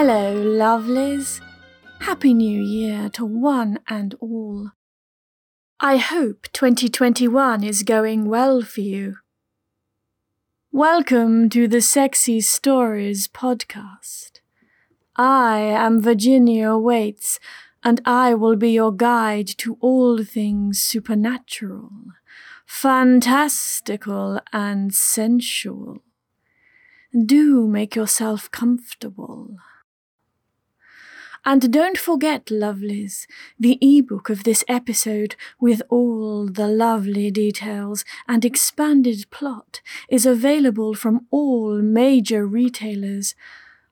Hello, lovelies. Happy New Year to one and all. I hope 2021 is going well for you. Welcome to the Sexy Stories podcast. I am Virginia Waytes, and I will be your guide to all things supernatural, fantastical, and sensual. Do make yourself comfortable. And don't forget, lovelies, the ebook of this episode with all the lovely details and expanded plot is available from all major retailers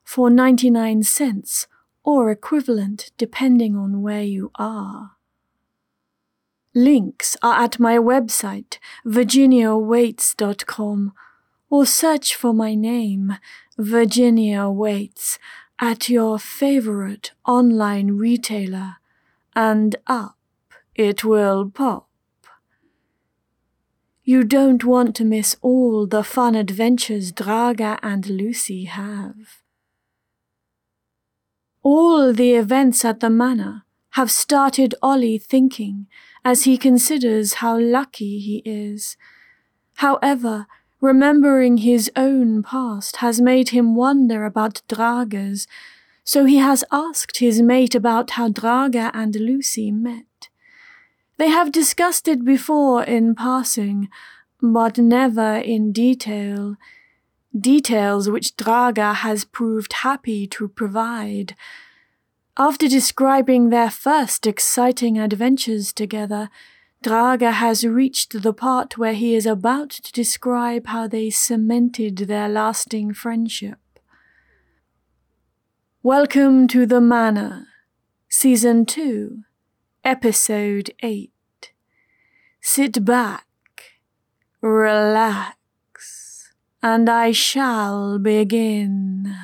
for 99 cents or equivalent depending on where you are. Links are at my website, VirginiaWaytes.com, or search for my name, Virginia Waytes, at your favorite online retailer, and up it will pop. You don't want to miss all the fun adventures Drage and Lucy have. All the events at the manor have started Ollie thinking as he considers how lucky he is. However, remembering his own past has made him wonder about Drage's, so he has asked his mate about how Drage and Lucy met. They have discussed it before in passing, but never in detail, details which Drage has proved happy to provide. After describing their first exciting adventures together, Drage has reached the part where he is about to describe how they cemented their lasting friendship. Welcome to the Manor, Season 2, Episode 8. Sit back, relax, and I shall begin.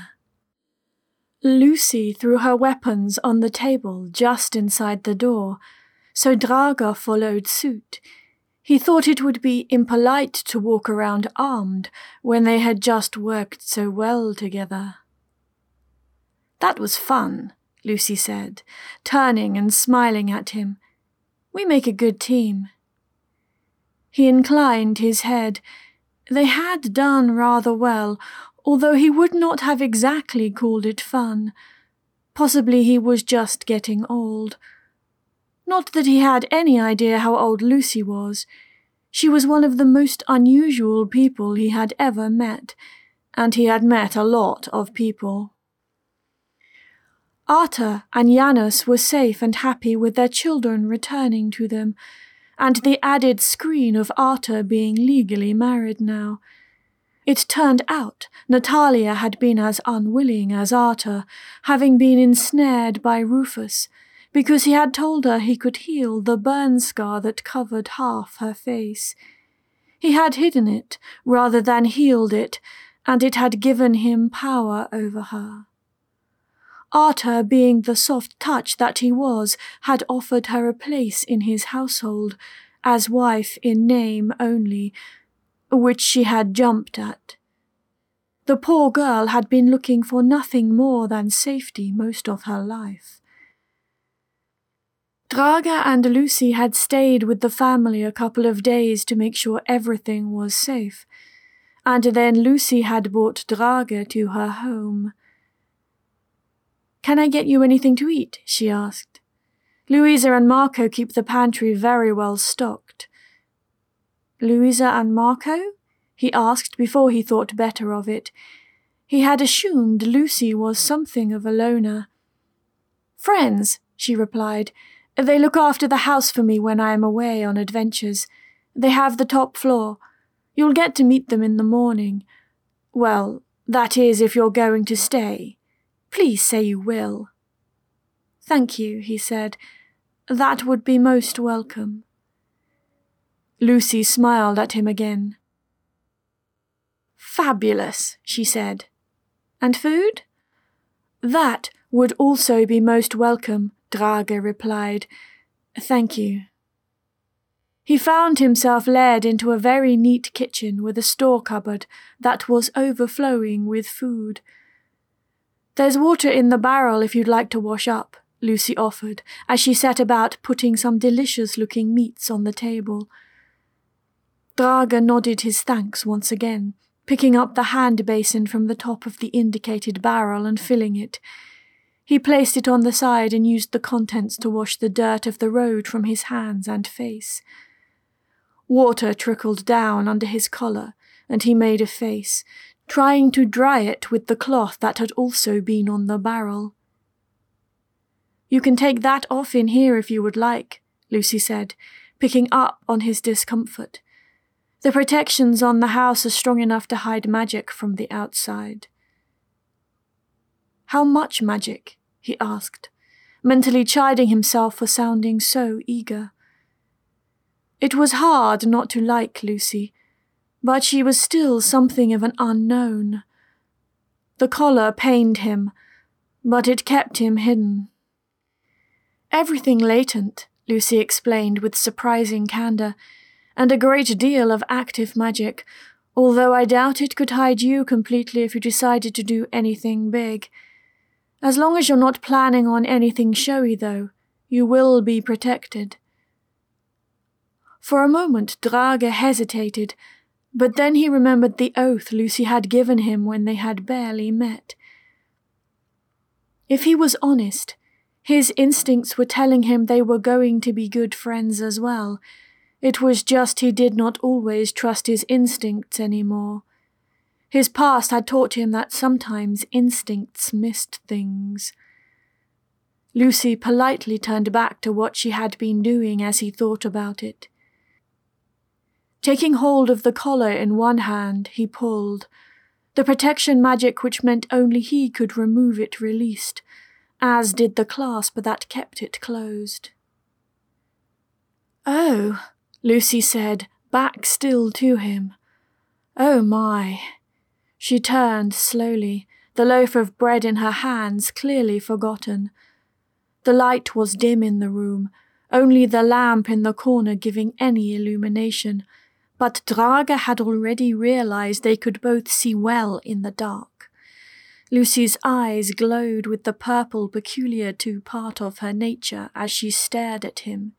Lucy threw her weapons on the table just inside the door, so Drage followed suit. He thought it would be impolite to walk around armed when they had just worked so well together. "That was fun," Lucy said, turning and smiling at him. "We make a good team." He inclined his head. They had done rather well, although he would not have exactly called it fun. Possibly he was just getting old. Not that he had any idea how old Lucy was. She was one of the most unusual people he had ever met, and he had met a lot of people. Arta and Janus were safe and happy with their children returning to them, and the added screen of Arta being legally married now. It turned out Natalia had been as unwilling as Arta, having been ensnared by Rufus, because he had told her he could heal the burn scar that covered half her face. He had hidden it rather than healed it, and it had given him power over her. Arta, being the soft touch that he was, had offered her a place in his household, as wife in name only, which she had jumped at. The poor girl had been looking for nothing more than safety most of her life. Drage and Lucy had stayed with the family a couple of days to make sure everything was safe, and then Lucy had brought Drage to her home. "Can I get you anything to eat?" she asked. "Louisa and Marco keep the pantry very well stocked." "Louisa and Marco?" he asked before he thought better of it. He had assumed Lucy was something of a loner. "Friends," she replied. "They look after the house for me when I am away on adventures. They have the top floor. You'll get to meet them in the morning. Well, that is if you're going to stay. Please say you will." "Thank you," he said. "That would be most welcome." Lucy smiled at him again. "Fabulous," she said. "And food?" "That would also be most welcome," Drage replied. "Thank you." He found himself led into a very neat kitchen with a store cupboard that was overflowing with food. There's water in the barrel if you'd like to wash up, Lucy offered, as she set about putting some delicious-looking meats on the table. Drage nodded his thanks once again, picking up the hand basin from the top of the indicated barrel and filling it. He placed it on the side and used the contents to wash the dirt of the road from his hands and face. Water trickled down under his collar, and he made a face, trying to dry it with the cloth that had also been on the barrel. "You can take that off in here if you would like," Lucy said, picking up on his discomfort. "The protections on the house are strong enough to hide magic from the outside." "How much magic?" he asked, mentally chiding himself for sounding so eager. It was hard not to like Lucy, but she was still something of an unknown. The collar pained him, but it kept him hidden. "Everything latent," Lucy explained with surprising candour, "and a great deal of active magic, although I doubt it could hide you completely if you decided to do anything big. As long as you're not planning on anything showy, though, you will be protected." For a moment Drage hesitated, but then he remembered the oath Lucy had given him when they had barely met. If he was honest, his instincts were telling him they were going to be good friends as well. It was just he did not always trust his instincts anymore. His past had taught him that sometimes instincts missed things. Lucy politely turned back to what she had been doing as he thought about it. Taking hold of the collar in one hand, he pulled. The protection magic which meant only he could remove it released, as did the clasp that kept it closed. "Oh," Lucy said, back still to him. "Oh my." She turned slowly, the loaf of bread in her hands clearly forgotten. The light was dim in the room, only the lamp in the corner giving any illumination, but Drage had already realized they could both see well in the dark. Lucy's eyes glowed with the purple peculiar to part of her nature as she stared at him.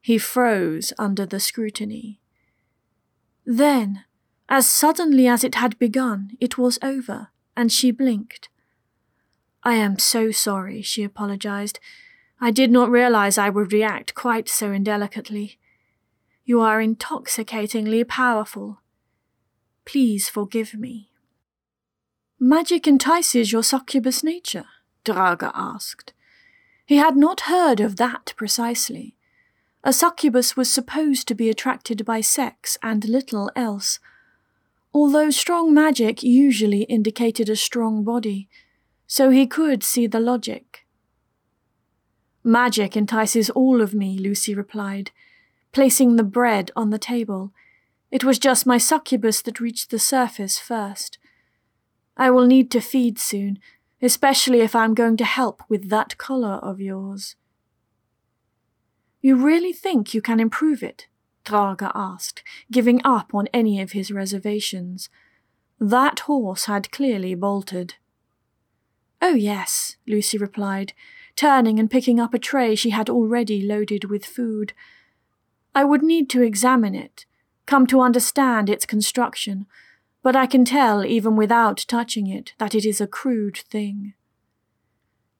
He froze under the scrutiny. Then, as suddenly as it had begun, it was over, and she blinked. "I am so sorry," she apologized. "I did not realize I would react quite so indelicately. You are intoxicatingly powerful. Please forgive me." "Magic entices your succubus nature?" Drage asked. He had not heard of that precisely. A succubus was supposed to be attracted by sex and little else, although strong magic usually indicated a strong body, so he could see the logic. "Magic entices all of me," Lucy replied, placing the bread on the table. "It was just my succubus that reached the surface first. I will need to feed soon, especially if I'm going to help with that collar of yours." "You really think you can improve it?" Drage asked, giving up on any of his reservations. That horse had clearly bolted. "Oh yes," Lucy replied, turning and picking up a tray she had already loaded with food. "I would need to examine it, come to understand its construction, but I can tell, even without touching it, that it is a crude thing."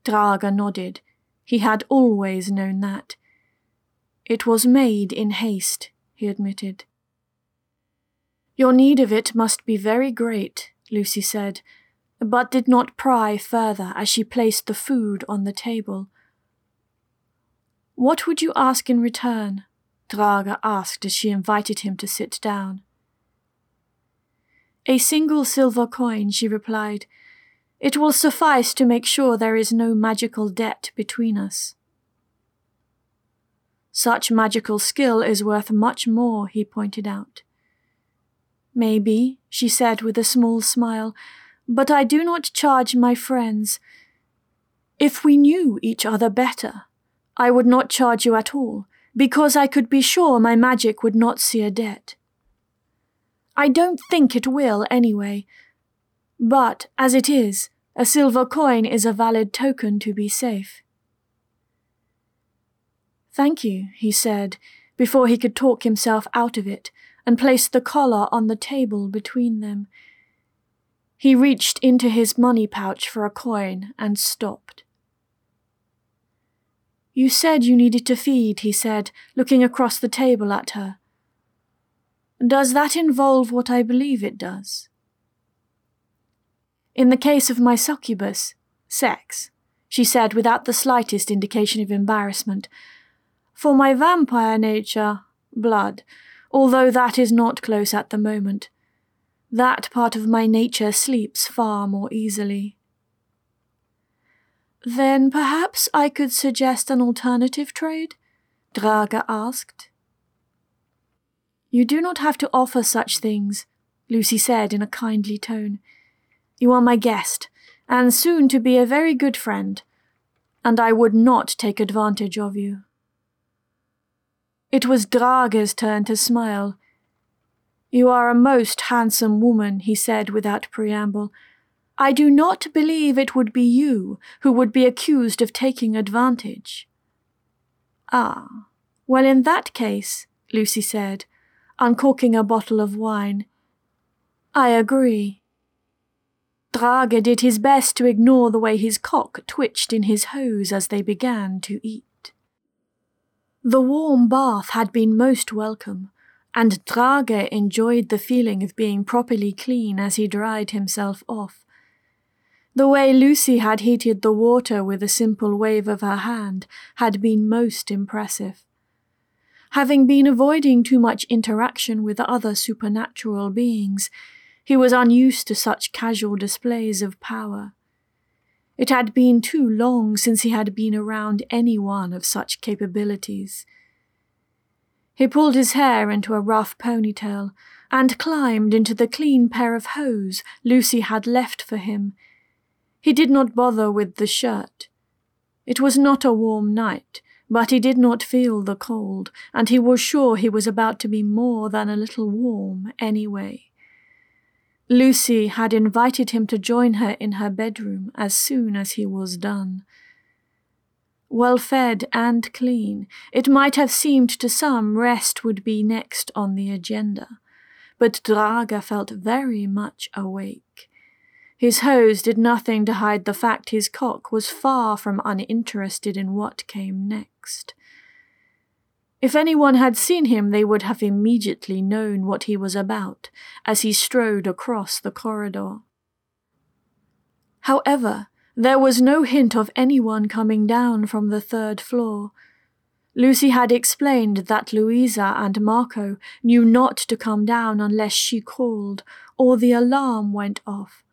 Drage nodded. He had always known that. "It was made in haste," he admitted. "Your need of it must be very great," Lucy said, but did not pry further as she placed the food on the table. "What would you ask in return?" Drage asked as she invited him to sit down. "A single silver coin," she replied. "It will suffice to make sure there is no magical debt between us." "Such magical skill is worth much more," he pointed out. "Maybe," she said with a small smile, "but I do not charge my friends. If we knew each other better, I would not charge you at all, because I could be sure my magic would not see a debt. I don't think it will anyway, but as it is, A silver coin is a valid token to be safe. Thank you, he said, before he could talk himself out of it, and placed the collar on the table between them. He reached into his money pouch for a coin and stopped. You said you needed to feed, he said, looking across the table at her. Does that involve what I believe it does? In the case of my succubus, sex, she said without the slightest indication of embarrassment. For my vampire nature, blood, although that is not close at the moment. That part of my nature sleeps far more easily. Then perhaps I could suggest an alternative trade? Drage asked. You do not have to offer such things, Lucy said in a kindly tone. You are my guest, and soon to be a very good friend, and I would not take advantage of you. It was Drage's turn to smile. You are a most handsome woman, he said without preamble. I do not believe it would be you who would be accused of taking advantage. Ah, well in that case, Lucy said, uncorking a bottle of wine. I agree. Drage did his best to ignore the way his cock twitched in his hose as they began to eat. The warm bath had been most welcome, and Drage enjoyed the feeling of being properly clean as he dried himself off. The way Lucy had heated the water with a simple wave of her hand had been most impressive. Having been avoiding too much interaction with other supernatural beings, he was unused to such casual displays of power. It had been too long since he had been around anyone of such capabilities. He pulled his hair into a rough ponytail and climbed into the clean pair of hose Lucy had left for him. He did not bother with the shirt. It was not a warm night, but he did not feel the cold, and he was sure he was about to be more than a little warm anyway. Lucy had invited him to join her in her bedroom as soon as he was done. Well-fed and clean, it might have seemed to some rest would be next on the agenda, but Drage felt very much awake. His hose did nothing to hide the fact his cock was far from uninterested in what came next. If anyone had seen him, they would have immediately known what he was about as he strode across the corridor. However, there was no hint of anyone coming down from the third floor. Lucy had explained that Louisa and Marco knew not to come down unless she called or the alarm went off.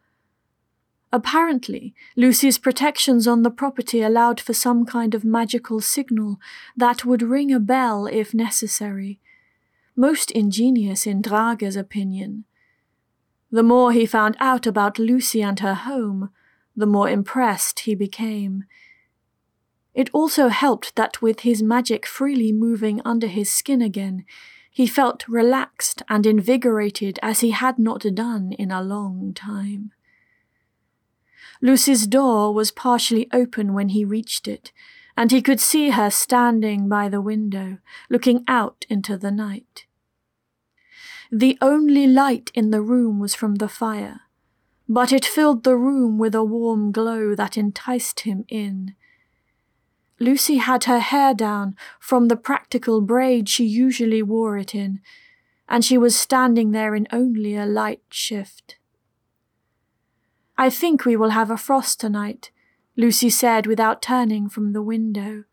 Apparently, Lucy's protections on the property allowed for some kind of magical signal that would ring a bell if necessary. Most ingenious in Drage's opinion. The more he found out about Lucy and her home, the more impressed he became. It also helped that with his magic freely moving under his skin again, he felt relaxed and invigorated as he had not done in a long time. Lucy's door was partially open when he reached it, and he could see her standing by the window, looking out into the night. The only light in the room was from the fire, but it filled the room with a warm glow that enticed him in. Lucy had her hair down from the practical braid she usually wore it in, and she was standing there in only a light shift. I think we will have a frost tonight, Lucy said without turning from the window.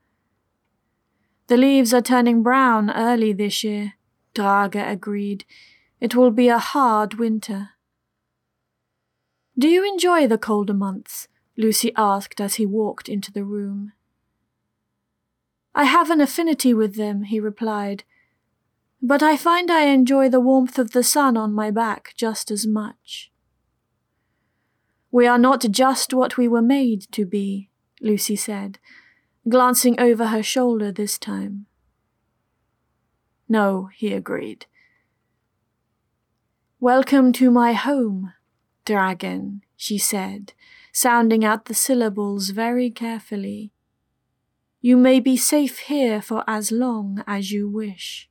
The leaves are turning brown early this year, Drage agreed. It will be a hard winter. Do you enjoy the colder months? Lucy asked as he walked into the room. I have an affinity with them, he replied, but I find I enjoy the warmth of the sun on my back just as much. We are not just what we were made to be, Lucy said, glancing over her shoulder this time. No, he agreed. Welcome to my home, "Dragon," she said, sounding out the syllables very carefully. "You may be safe here for as long as you wish."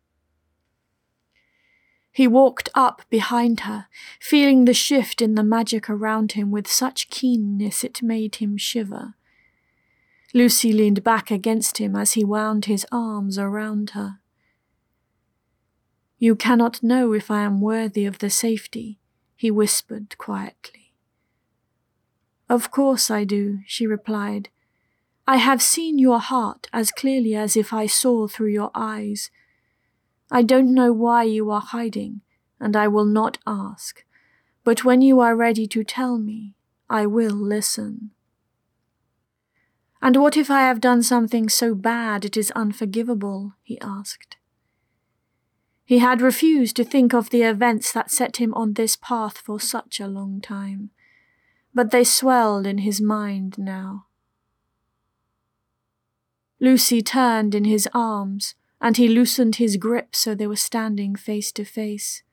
He walked up behind her, feeling the shift in the magic around him with such keenness it made him shiver. Lucy leaned back against him as he wound his arms around her. "You cannot know if I am worthy of the safety," he whispered quietly. "Of course I do," she replied. "I have seen your heart as clearly as if I saw through your eyes. I don't know why you are hiding, and I will not ask, but when you are ready to tell me, I will listen." "And what if I have done something so bad it is unforgivable?" he asked. He had refused to think of the events that set him on this path for such a long time, but they swelled in his mind now. Lucy turned in his arms, and he loosened his grip so they were standing face to face.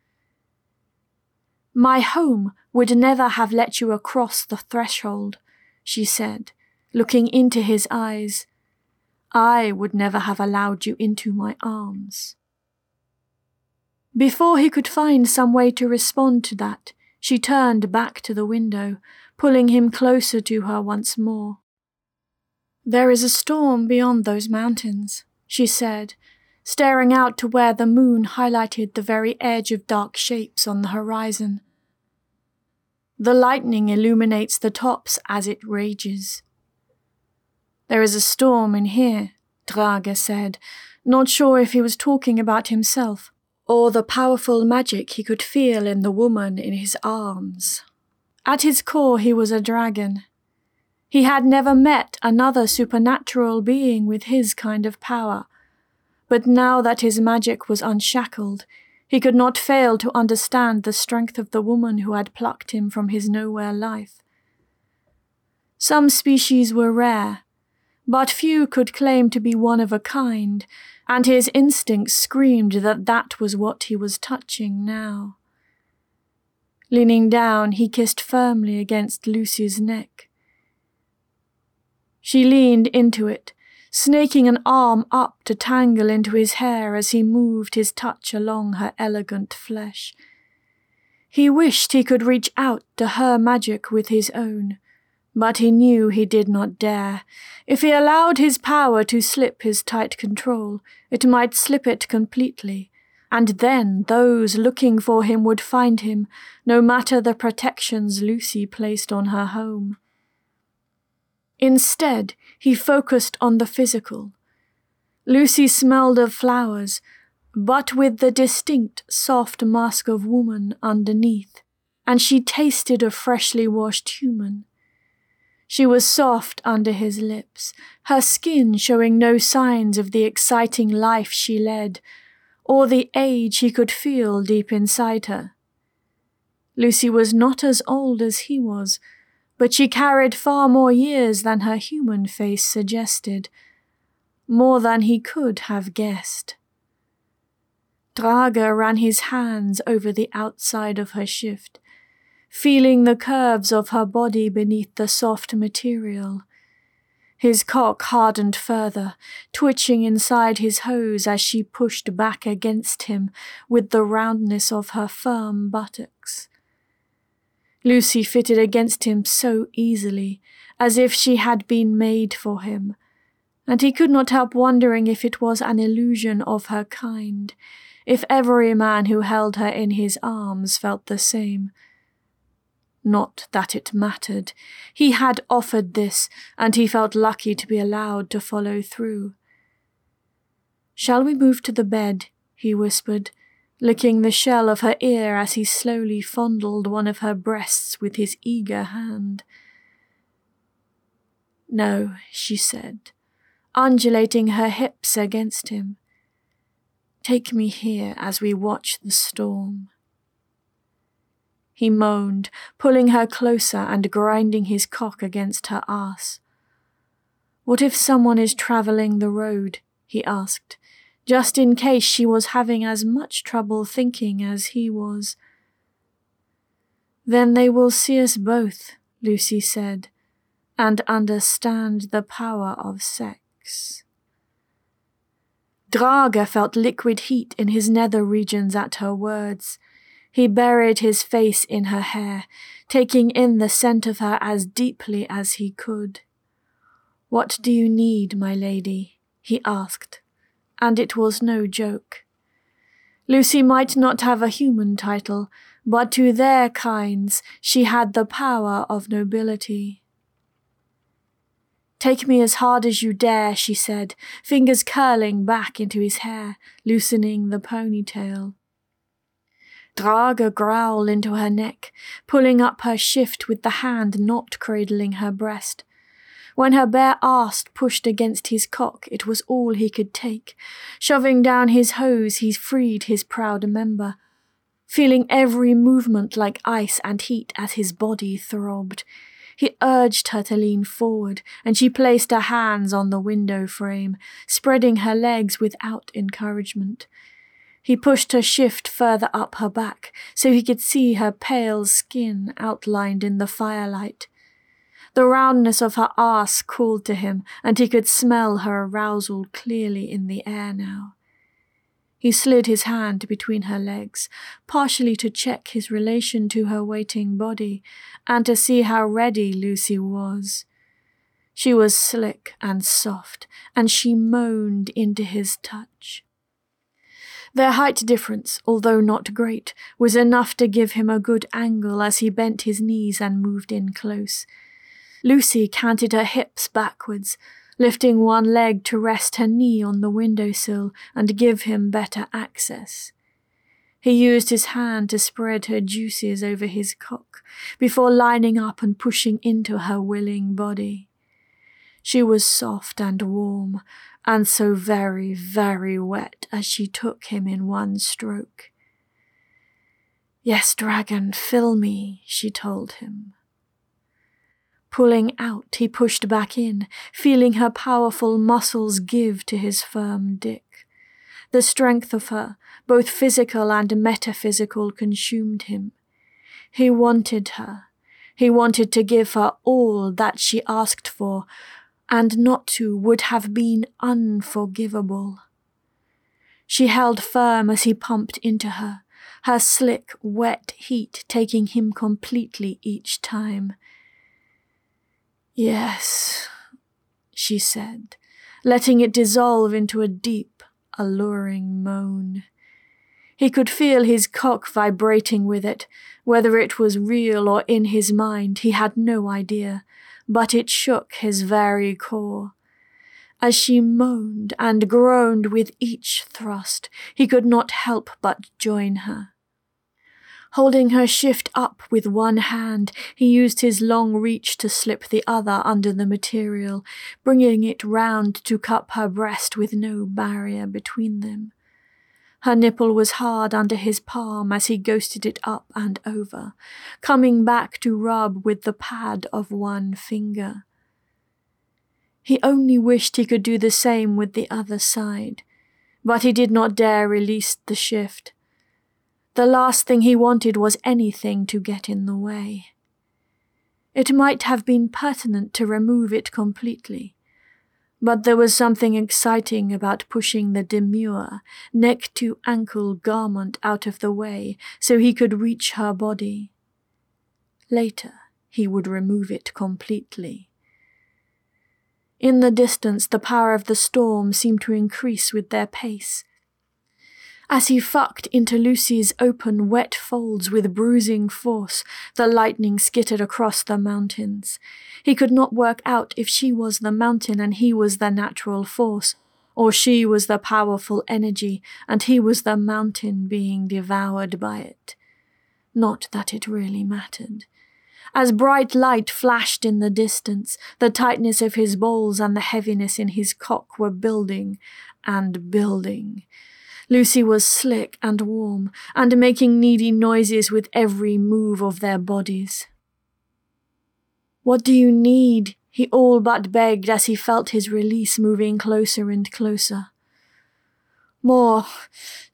"My home would never have let you across the threshold," she said, looking into his eyes. "I would never have allowed you into my arms." Before he could find some way to respond to that, she turned back to the window, pulling him closer to her once more. "There is a storm beyond those mountains," she said, staring out to where the moon highlighted the very edge of dark shapes on the horizon. "The lightning illuminates the tops as it rages." "There is a storm in here," Drage said, not sure if he was talking about himself or the powerful magic he could feel in the woman in his arms. At his core he was a dragon. He had never met another supernatural being with his kind of power, but now that his magic was unshackled, he could not fail to understand the strength of the woman who had plucked him from his nowhere life. Some species were rare, but few could claim to be one of a kind, and his instincts screamed that that was what he was touching now. Leaning down, he kissed firmly against Lucy's neck. She leaned into it, snaking an arm up to tangle into his hair as he moved his touch along her elegant flesh. He wished he could reach out to her magic with his own, but he knew he did not dare. If he allowed his power to slip his tight control, it might slip it completely, and then those looking for him would find him, no matter the protections Lucy placed on her home. Instead, he focused on the physical. Lucy smelled of flowers, but with the distinct, soft mask of woman underneath, and she tasted a freshly washed human. She was soft under his lips, her skin showing no signs of the exciting life she led, or the age he could feel deep inside her. Lucy was not as old as he was, but she carried far more years than her human face suggested, more than he could have guessed. Drage ran his hands over the outside of her shift, feeling the curves of her body beneath the soft material. His cock hardened further, twitching inside his hose as she pushed back against him with the roundness of her firm buttocks. Lucy fitted against him so easily, as if she had been made for him, and he could not help wondering if it was an illusion of her kind, if every man who held her in his arms felt the same. Not that it mattered. He had offered this, and he felt lucky to be allowed to follow through. "Shall we move to the bed?" he whispered, licking the shell of her ear as he slowly fondled one of her breasts with his eager hand. "No," she said, undulating her hips against him. "Take me here as we watch the storm." He moaned, pulling her closer and grinding his cock against her ass. "What if someone is travelling the road?" he asked, just in case she was having as much trouble thinking as he was. Then they will see us both, Lucy said, and understand the power of sex. Drage felt liquid heat in his nether regions at her words. He buried his face in her hair, taking in the scent of her as deeply as he could. "What do you need, my lady?" he asked, and it was no joke. Lucy might not have a human title, but to their kinds she had the power of nobility. "Take me as hard as you dare," she said, fingers curling back into his hair, loosening the ponytail. Drage growled into her neck, pulling up her shift with the hand not cradling her breast. When her bare arse pushed against his cock, it was all he could take. Shoving down his hose, he freed his proud member, feeling every movement like ice and heat as his body throbbed. He urged her to lean forward, and she placed her hands on the window frame, spreading her legs without encouragement. He pushed her shift further up her back, so he could see her pale skin outlined in the firelight. The roundness of her arse called to him, and he could smell her arousal clearly in the air now. He slid his hand between her legs, partially to check his relation to her waiting body, and to see how ready Lucy was. She was slick and soft, and she moaned into his touch. Their height difference, although not great, was enough to give him a good angle as he bent his knees and moved in close. Lucy canted her hips backwards, lifting one leg to rest her knee on the windowsill and give him better access. He used his hand to spread her juices over his cock before lining up and pushing into her willing body. She was soft and warm, and so very, very wet as she took him in one stroke. "Yes, dragon, fill me," she told him. Pulling out, he pushed back in, feeling her powerful muscles give to his firm dick. The strength of her, both physical and metaphysical, consumed him. He wanted her. He wanted to give her all that she asked for, and not to would have been unforgivable. She held firm as he pumped into her, her slick, wet heat taking him completely each time. "Yes," she said, letting it dissolve into a deep, alluring moan. He could feel his cock vibrating with it. Whether it was real or in his mind, he had no idea, but it shook his very core. As she moaned and groaned with each thrust, he could not help but join her. Holding her shift up with one hand, he used his long reach to slip the other under the material, bringing it round to cup her breast with no barrier between them. Her nipple was hard under his palm as he ghosted it up and over, coming back to rub with the pad of one finger. He only wished he could do the same with the other side, but he did not dare release the shift. The last thing he wanted was anything to get in the way. It might have been pertinent to remove it completely, but there was something exciting about pushing the demure, neck-to-ankle garment out of the way so he could reach her body. Later, he would remove it completely. In the distance, the power of the storm seemed to increase with their pace. As he fucked into Lucy's open, wet folds with bruising force, the lightning skittered across the mountains. He could not work out if she was the mountain and he was the natural force, or she was the powerful energy and he was the mountain being devoured by it. Not that it really mattered. As bright light flashed in the distance, the tightness of his balls and the heaviness in his cock were building and building. Lucy was slick and warm, and making needy noises with every move of their bodies. "What do you need?" he all but begged as he felt his release moving closer and closer. "More,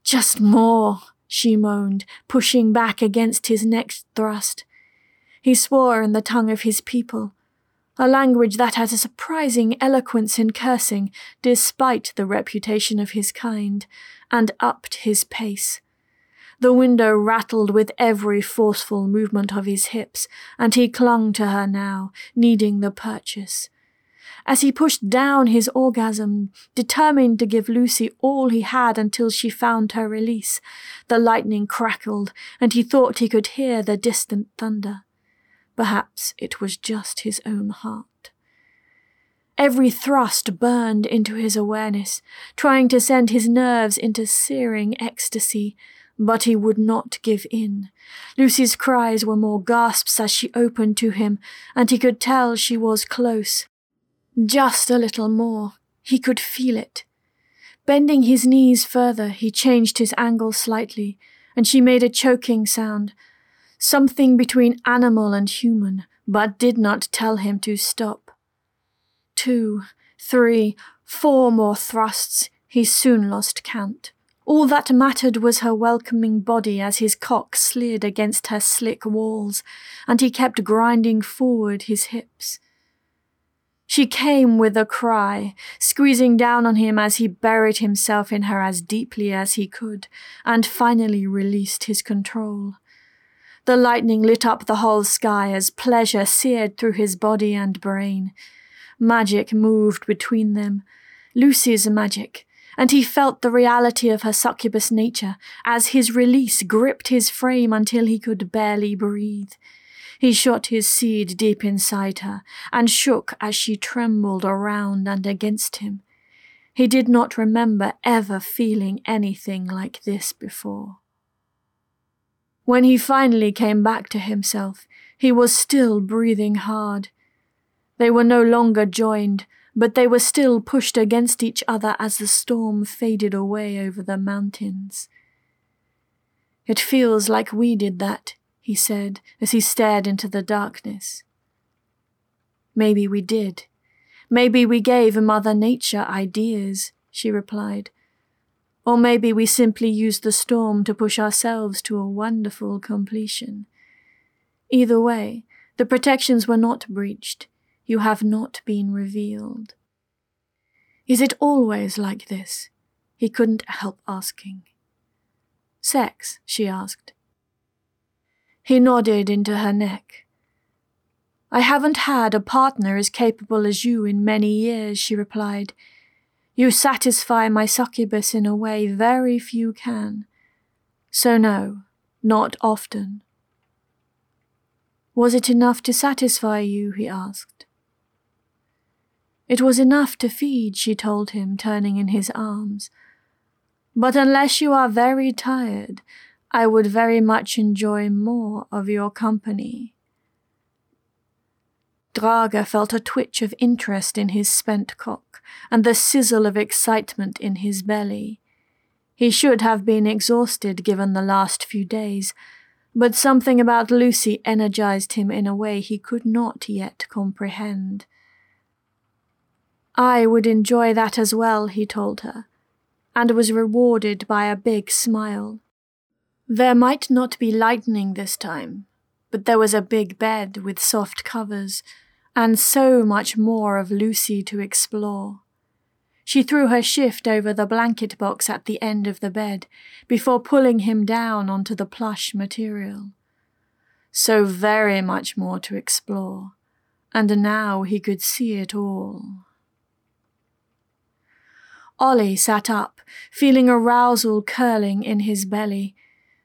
just more," she moaned, pushing back against his next thrust. He swore in the tongue of his people, a language that had a surprising eloquence in cursing, despite the reputation of his kind, and upped his pace. The window rattled with every forceful movement of his hips, and he clung to her now, needing the purchase. As he pushed down his orgasm, determined to give Lucy all he had until she found her release, the lightning crackled, and he thought he could hear the distant thunder. Perhaps it was just his own heart. Every thrust burned into his awareness, trying to send his nerves into searing ecstasy, but he would not give in. Lucy's cries were more gasps as she opened to him, and he could tell she was close. Just a little more. He could feel it. Bending his knees further, he changed his angle slightly, and she made a choking sound, something between animal and human, but did not tell him to stop. 2, 3, 4 more thrusts, he soon lost count. All that mattered was her welcoming body as his cock slid against her slick walls, and he kept grinding forward his hips. She came with a cry, squeezing down on him as he buried himself in her as deeply as he could, and finally released his control. The lightning lit up the whole sky as pleasure seared through his body and brain. Magic moved between them, Lucy's magic, and he felt the reality of her succubus nature as his release gripped his frame until he could barely breathe. He shot his seed deep inside her and shook as she trembled around and against him. He did not remember ever feeling anything like this before. When he finally came back to himself, he was still breathing hard. They were no longer joined, but they were still pushed against each other as the storm faded away over the mountains. "It feels like we did that," he said as he stared into the darkness. "Maybe we did. Maybe we gave Mother Nature ideas," she replied. "Or maybe we simply used the storm to push ourselves to a wonderful completion. Either way, the protections were not breached. You have not been revealed." "Is it always like this?" he couldn't help asking. "Sex?" she asked. He nodded into her neck. "I haven't had a partner as capable as you in many years," she replied. "You satisfy my succubus in a way very few can. So no, not often." "Was it enough to satisfy you?" he asked. "It was enough to feed," she told him, turning in his arms. "But unless you are very tired, I would very much enjoy more of your company." Drage felt a twitch of interest in his spent cock and the sizzle of excitement in his belly. He should have been exhausted given the last few days, but something about Lucy energized him in a way he could not yet comprehend. "I would enjoy that as well," he told her, and was rewarded by a big smile. There might not be lightning this time, but there was a big bed with soft covers, and so much more of Lucy to explore. She threw her shift over the blanket box at the end of the bed, before pulling him down onto the plush material. So very much more to explore, and now he could see it all. Ollie sat up, feeling arousal curling in his belly.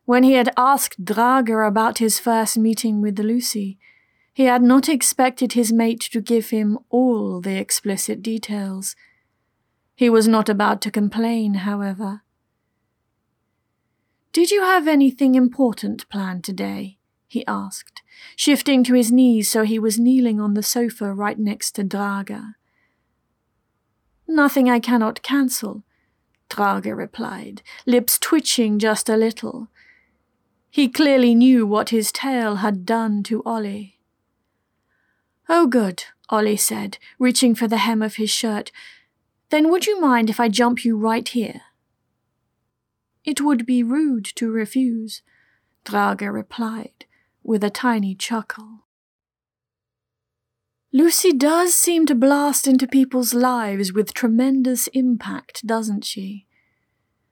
When he had asked Drage about his first meeting with Lucy, he had not expected his mate to give him all the explicit details. He was not about to complain, however. "Did you have anything important planned today?" he asked, shifting to his knees so he was kneeling on the sofa right next to Drage. "Nothing I cannot cancel," Drage replied, lips twitching just a little. He clearly knew what his tale had done to Ollie. "Oh, good," Ollie said, reaching for the hem of his shirt. "Then would you mind if I jump you right here?" "It would be rude to refuse," Drage replied, with a tiny chuckle. Lucy does seem to blast into people's lives with tremendous impact, doesn't she?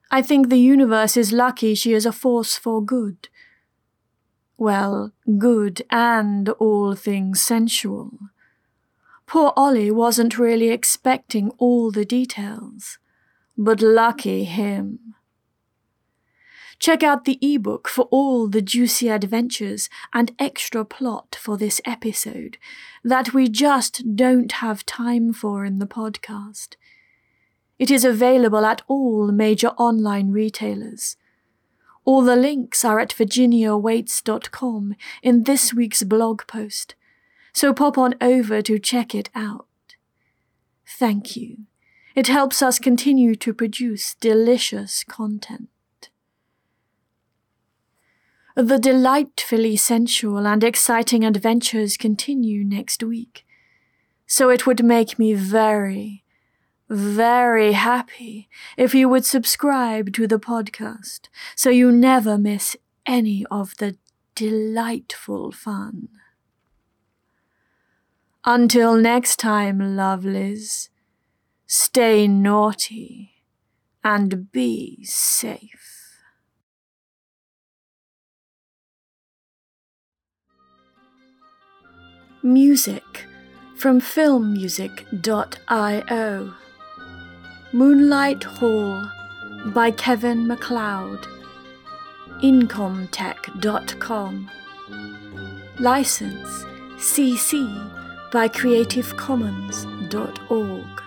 I think the universe is lucky she is a force for good. Well, good and all things sensual. Poor Ollie wasn't really expecting all the details, but lucky him. Check out the ebook for all the juicy adventures and extra plot for this episode that we just don't have time for in the podcast. It is available at all major online retailers. All the links are at VirginiaWaytes.com in this week's blog post, so pop on over to check it out. Thank you. It helps us continue to produce delicious content. The delightfully sensual and exciting adventures continue next week, so it would make me very happy if you would subscribe to the podcast so you never miss any of the delightful fun. Until next time, lovelies, stay naughty and be safe. Music from filmmusic.io. Moonlight Hall by Kevin MacLeod. Incomtech.com. License CC by creativecommons.org.